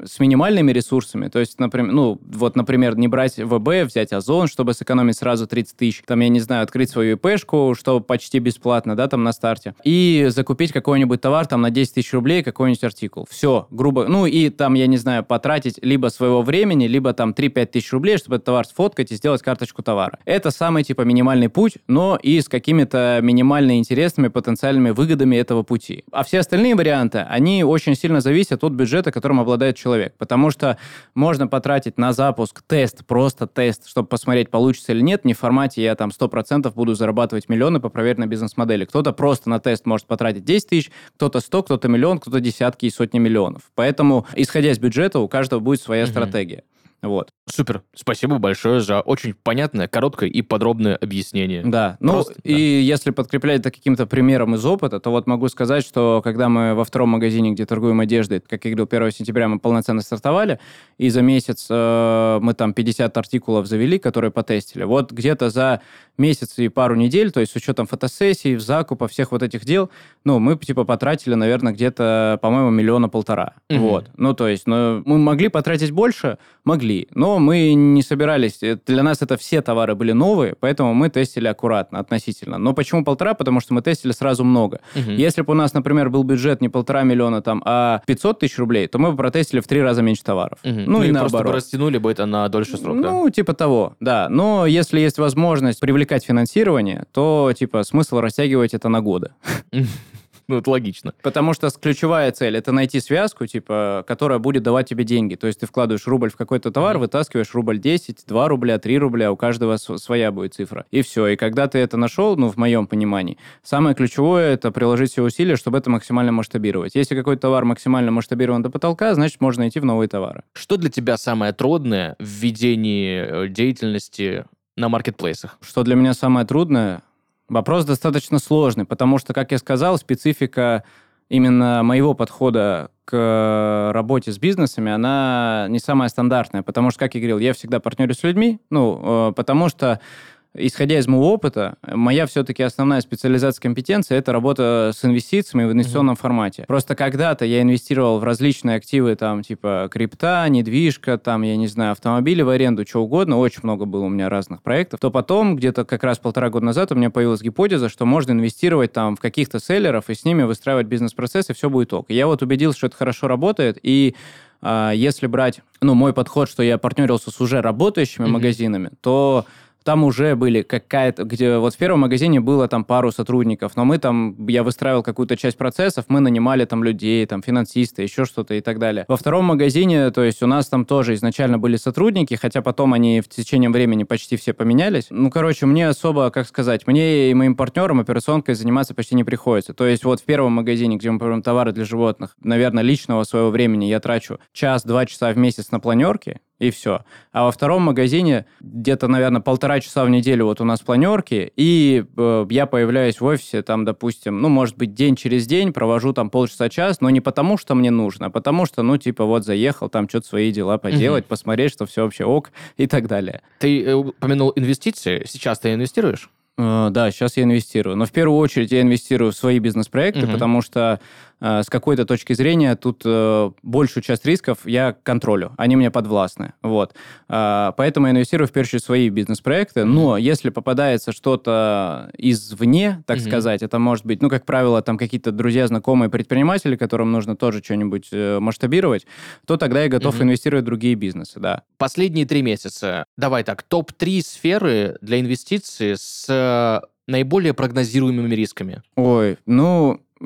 с минимальными ресурсами. То есть, например, не брать ВБ, взять Озон, чтобы сэкономить сразу 30 тысяч. Там, я не знаю, открыть свою ИПшку, что почти бесплатно, да, там на старте. И закупить какой-нибудь товар там на 10 тысяч рублей, какой-нибудь артикул. Все, грубо. Ну, и там, я не знаю, потратить либо своего времени, либо там 3-5 тысяч рублей, чтобы этот товар сфоткать и сделать карточку товара. Это самый, типа, минимальный путь, но и с какими-то минимально интересными потенциальными выгодами этого пути. А все остальные варианты, они очень сильно зависят от бюджета, которым обладает составит человек. Потому что можно потратить на запуск тест, просто тест, чтобы посмотреть, получится или нет, не в формате «я там 100% буду зарабатывать миллионы по проверенной бизнес-модели». Кто-то просто на тест может потратить 10 тысяч, кто-то 100, кто-то миллион, кто-то десятки и сотни миллионов. Поэтому, исходя из бюджета, у каждого будет своя стратегия. Вот. Супер. Спасибо большое за очень понятное, короткое и подробное объяснение. Да. Просто, если подкреплять это каким-то примером из опыта, то вот могу сказать, что когда мы во втором магазине, где торгуем одеждой, как я говорил, 1 сентября мы полноценно стартовали, и за месяц мы там 50 артикулов завели, которые потестили. Вот где-то за месяц и пару недель, то есть с учетом фотосессий, закупов, всех вот этих дел, мы типа потратили, наверное, где-то, по-моему, 1,5 миллиона. Вот. Мы могли потратить больше, но мы не собирались. Для нас это все товары были новые, поэтому мы тестили аккуратно, относительно. Но почему 1,5? Потому что мы тестили сразу много. Если бы у нас, например, был бюджет не 1,5 миллиона, а 500 тысяч рублей, то мы бы протестили в 3 раза меньше товаров. И наоборот. Просто бы растянули бы это на дольше срок, да? Типа того, да. Но если есть возможность привлекать финансирование, то, типа, смысл растягивать это на годы. Это логично. Потому что ключевая цель – это найти связку, типа, которая будет давать тебе деньги. То есть ты вкладываешь рубль в какой-то товар, вытаскиваешь рубль 10, 2 рубля, 3 рубля, у каждого своя будет цифра. И все. И когда ты это нашел, в моем понимании, самое ключевое – это приложить все усилия, чтобы это максимально масштабировать. Если какой-то товар максимально масштабирован до потолка, значит, можно идти в новые товары. Что для тебя самое трудное в ведении деятельности на маркетплейсах? Что для меня самое трудное? Вопрос достаточно сложный, потому что, как я сказал, специфика именно моего подхода к работе с бизнесами, она не самая стандартная, потому что, как я говорил, я всегда партнерю с людьми, потому что, исходя из моего опыта, моя все-таки основная специализация компетенции – это работа с инвестициями в инвестиционном формате. Просто когда-то я инвестировал в различные активы, типа крипта, недвижка, автомобили в аренду, что угодно. Очень много было у меня разных проектов. То потом, где-то как раз 1,5 года назад, у меня появилась гипотеза, что можно инвестировать в каких-то селлеров и с ними выстраивать бизнес-процесс, и все будет ок. И я убедился, что это хорошо работает, и если брать мой подход, что я партнерился с уже работающими магазинами, то... Там уже были в первом магазине было пару сотрудников, но я выстраивал какую-то часть процессов, мы нанимали людей, финансисты, еще что-то и так далее. Во втором магазине, то есть у нас тоже изначально были сотрудники, хотя потом они в течение времени почти все поменялись. Мне особо, мне и моим партнерам операционкой заниматься почти не приходится. То есть вот в первом магазине, где мы продаем товары для животных, наверное, личного своего времени я трачу 1-2 часа в месяц на планерки, и все. А во втором магазине где-то, наверное, 1,5 часа в неделю у нас планерки, и я появляюсь в офисе, допустим, может быть, день через день, провожу полчаса-час, но не потому, что мне нужно, а потому что, заехал, что-то свои дела поделать, посмотреть, что все вообще ок, и так далее. Ты упомянул инвестиции. Сейчас ты инвестируешь? Да, сейчас я инвестирую. Но в первую очередь я инвестирую в свои бизнес-проекты, потому что с какой-то точки зрения тут большую часть рисков я контролю. Они мне подвластны. Вот. Поэтому я инвестирую в первую очередь в свои бизнес-проекты. Но если попадается что-то извне, так сказать, это может быть, как правило, какие-то друзья, знакомые предприниматели, которым нужно тоже что-нибудь масштабировать, то тогда я готов инвестировать в другие бизнесы. Да. Последние 3 месяца. Давай так, топ-3 сферы для инвестиций с наиболее прогнозируемыми рисками.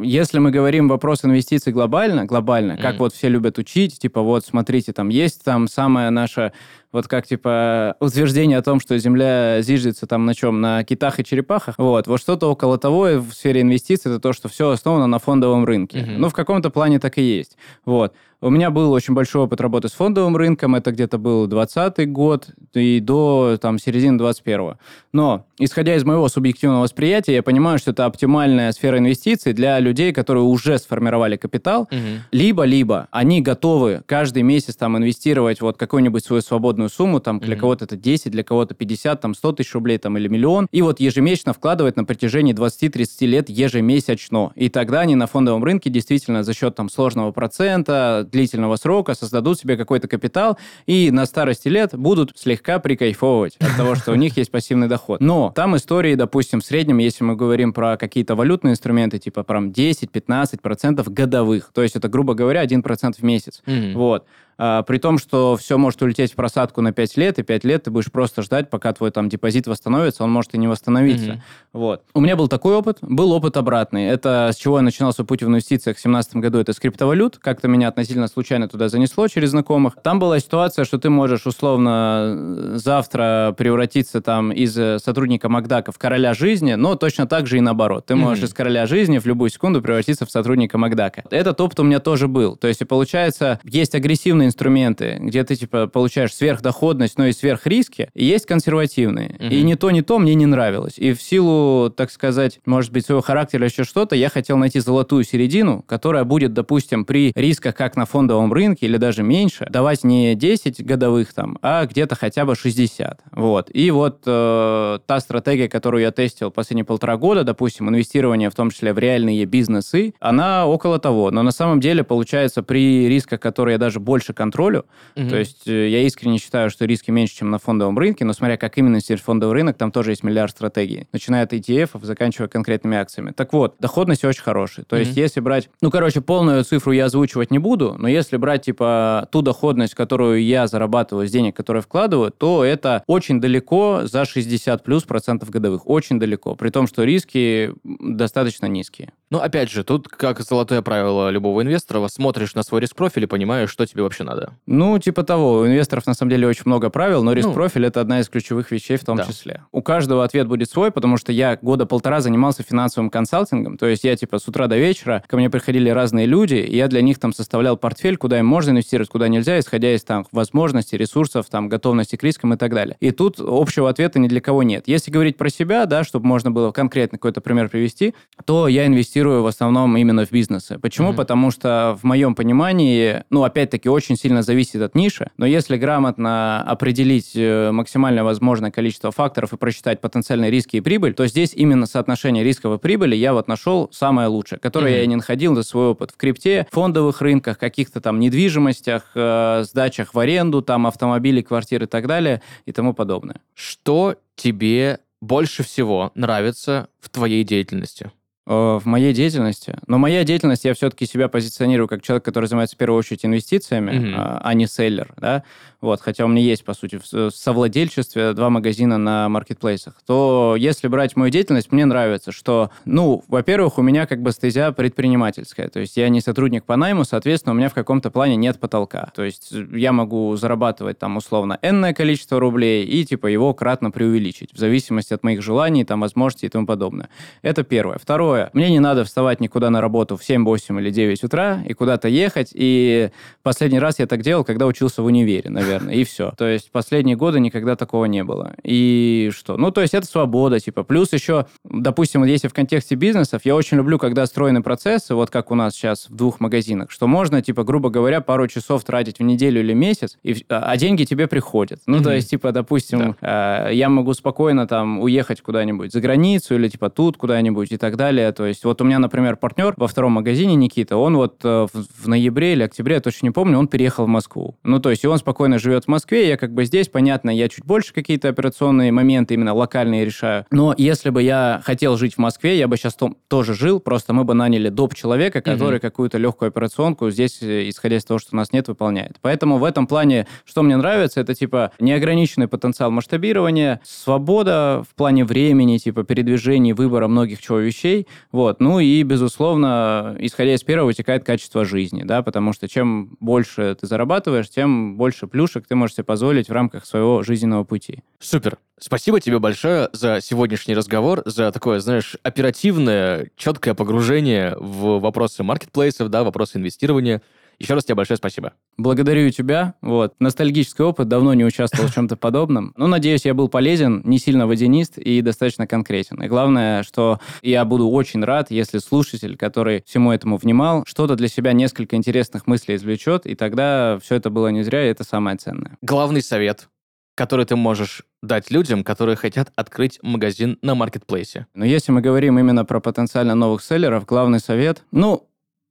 Если мы говорим вопрос инвестиций глобально, как все любят учить, смотрите, есть самая наша... утверждение о том, что Земля зиждется на чем? На китах и черепахах. Вот что-то около того в сфере инвестиций, это то, что все основано на фондовом рынке. В каком-то плане так и есть. Вот. У меня был очень большой опыт работы с фондовым рынком, это где-то был 2020 год и до середины 2021. Но, исходя из моего субъективного восприятия, я понимаю, что это оптимальная сфера инвестиций для людей, которые уже сформировали капитал, либо они готовы каждый месяц инвестировать какую-нибудь свою свободную сумму, для кого-то это 10, для кого-то 50, 100 тысяч рублей, или миллион, и ежемесячно вкладывать на протяжении 20-30 лет ежемесячно. И тогда они на фондовом рынке действительно за счет сложного процента, длительного срока создадут себе какой-то капитал и на старости лет будут слегка прикайфовывать от того, что у них есть пассивный доход. Но там истории, допустим, в среднем, если мы говорим про какие-то валютные инструменты, типа прям 10-15% годовых, то есть это, грубо говоря, 1% в месяц. Вот. При том, что все может улететь в просадку на 5 лет, и 5 лет ты будешь просто ждать, пока твой там депозит восстановится, он может и не восстановиться. Mm-hmm. Вот. У меня был такой опыт, был опыт обратный. Это с чего я начинал свой путь в инвестициях в 2017 году, это с криптовалют. Как-то меня относительно случайно туда занесло через знакомых. Там была ситуация, что ты можешь условно завтра превратиться там из сотрудника Макдака в короля жизни, но точно так же и наоборот. Ты можешь mm-hmm. из короля жизни в любую секунду превратиться в сотрудника Макдака. Этот опыт у меня тоже был. То есть, и получается, есть агрессивные инструменты, где ты, типа, получаешь сверхдоходность, но и сверхриски, и есть консервативные. Uh-huh. И ни то мне не нравилось. И в силу, так сказать, может быть, своего характера еще что-то, я хотел найти золотую середину, которая будет, допустим, при рисках как на фондовом рынке или даже меньше, давать не 10 годовых там, а где-то хотя бы 60. Вот. И вот та стратегия, которую я тестил последние 1,5 года, допустим, инвестирование в том числе в реальные бизнесы, она около того. Но на самом деле, получается, при рисках, которые я даже больше контролю. Mm-hmm. То есть я искренне считаю, что риски меньше, чем на фондовом рынке, но смотря как именно через фондовый рынок, там тоже есть миллиард стратегий. Начиная от ETF-ов, заканчивая конкретными акциями. Так вот, доходность очень хорошая. То mm-hmm. есть если брать... Ну, короче, полную цифру я озвучивать не буду, но если брать, типа, ту доходность, которую я зарабатываю с денег, которые вкладываю, то это очень далеко за 60+% годовых. Очень далеко. При том, что риски достаточно низкие. Ну, опять же, тут как золотое правило любого инвестора, смотришь на свой риск-профиль и понимаешь, что тебе вообще надо. Ну, типа того. У инвесторов, на самом деле, очень много правил, но риск-профиль – это одна из ключевых вещей в том да. числе. У каждого ответ будет свой, потому что я 1,5 года занимался финансовым консалтингом. То есть я, типа, с утра до вечера, ко мне приходили разные люди, и я для них там составлял портфель, куда им можно инвестировать, куда нельзя, исходя из там возможностей, ресурсов, там, готовности к рискам и так далее. И тут общего ответа ни для кого нет. Если говорить про себя, да, чтобы можно было конкретно какой-то пример привести, то я инвестирую в основном именно в бизнесы. Почему? Mm-hmm. Потому что в моем понимании, ну, опять-таки, очень сильно зависит от ниши, но если грамотно определить максимально возможное количество факторов и просчитать потенциальные риски и прибыль, то здесь именно соотношение рисков и прибыли я вот нашел самое лучшее, которое mm-hmm. я не находил за свой опыт в крипте, фондовых рынках, каких-то там недвижимостях, сдачах в аренду, там автомобили, квартиры и так далее и тому подобное. Что тебе больше всего нравится в твоей деятельности? В моей деятельности. Но моя деятельность, я все-таки себя позиционирую как человек, который занимается в первую очередь инвестициями, mm-hmm. а не селлер, да, вот, хотя у меня есть, по сути, в совладельчестве 2 магазина на маркетплейсах, то если брать мою деятельность, мне нравится, что, ну, во-первых, у меня как бы стезя предпринимательская, то есть я не сотрудник по найму, соответственно, у меня в каком-то плане нет потолка, то есть я могу зарабатывать там условно энное количество рублей и типа его кратно преувеличить, в зависимости от моих желаний, там, возможностей и тому подобное. Это первое. Второе, мне не надо вставать никуда на работу в 7, 8 или 9 утра и куда-то ехать. И последний раз я так делал, когда учился в универе, наверное, и все. То есть последние годы никогда такого не было. И что? Ну, то есть это свобода, типа. Плюс еще, допустим, если в контексте бизнесов, я очень люблю, когда стройные процессы, вот как у нас сейчас в 2 магазинах, что можно, типа, грубо говоря, пару часов тратить в неделю или месяц, а деньги тебе приходят. Ну, то есть, типа, допустим, я могу спокойно там уехать куда-нибудь за границу или, типа, тут куда-нибудь и так далее. То есть вот у меня, например, партнер во 2-м магазине, Никита, он вот в ноябре или октябре, я точно не помню, он переехал в Москву. Ну, то есть и он спокойно живет в Москве, я как бы здесь, понятно, я чуть больше какие-то операционные моменты именно локальные решаю. Но если бы я хотел жить в Москве, я бы сейчас тоже жил, просто мы бы наняли доп-человека, который mm-hmm. какую-то легкую операционку здесь, исходя из того, что у нас нет, выполняет. Поэтому в этом плане, что мне нравится, это типа неограниченный потенциал масштабирования, свобода в плане времени, типа передвижений, выбора многих чего вещей. Вот. Ну и, безусловно, исходя из первого, вытекает качество жизни, да, потому что чем больше ты зарабатываешь, тем больше плюшек ты можешь себе позволить в рамках своего жизненного пути. Супер. Спасибо тебе большое за сегодняшний разговор, за такое, знаешь, оперативное, четкое погружение в вопросы маркетплейсов, да, вопросы инвестирования. Еще раз тебе большое спасибо. Благодарю тебя. Вот. Ностальгический опыт. Давно не участвовал в чем-то подобном. Но, надеюсь, я был полезен, не сильно водянист и достаточно конкретен. И главное, что я буду очень рад, если слушатель, который всему этому внимал, что-то для себя несколько интересных мыслей извлечет, и тогда все это было не зря, и это самое ценное. Главный совет, который ты можешь дать людям, которые хотят открыть магазин на маркетплейсе? Но если мы говорим именно про потенциально новых селлеров, главный совет... Ну,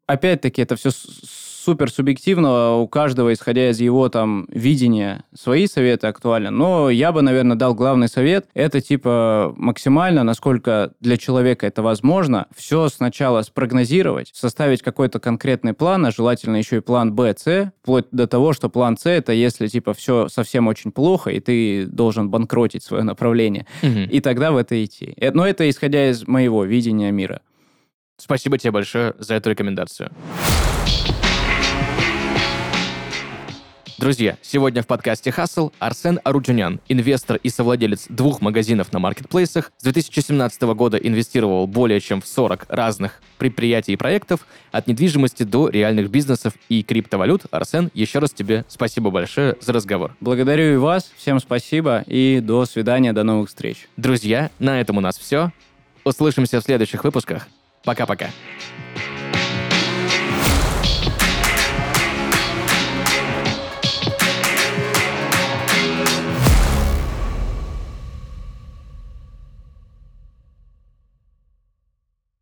опять-таки, это все супер субъективно, у каждого, исходя из его там видения, свои советы актуальны, но я бы, наверное, дал главный совет, это типа максимально, насколько для человека это возможно, все сначала спрогнозировать, составить какой-то конкретный план, а желательно еще и план Б, С, вплоть до того, что план С это если типа все совсем очень плохо, и ты должен банкротить свое направление, и тогда в это идти. Но это исходя из моего видения мира. Спасибо тебе большое за эту рекомендацию. Друзья, сегодня в подкасте «Hustle» Арсен Арутюнян, инвестор и совладелец 2 магазинов на маркетплейсах, с 2017 года инвестировал более чем в 40 разных предприятий и проектов, от недвижимости до реальных бизнесов и криптовалют. Арсен, еще раз тебе спасибо большое за разговор. Благодарю и вас, всем спасибо и до свидания, до новых встреч. Друзья, на этом у нас все. Услышимся в следующих выпусках. Пока-пока.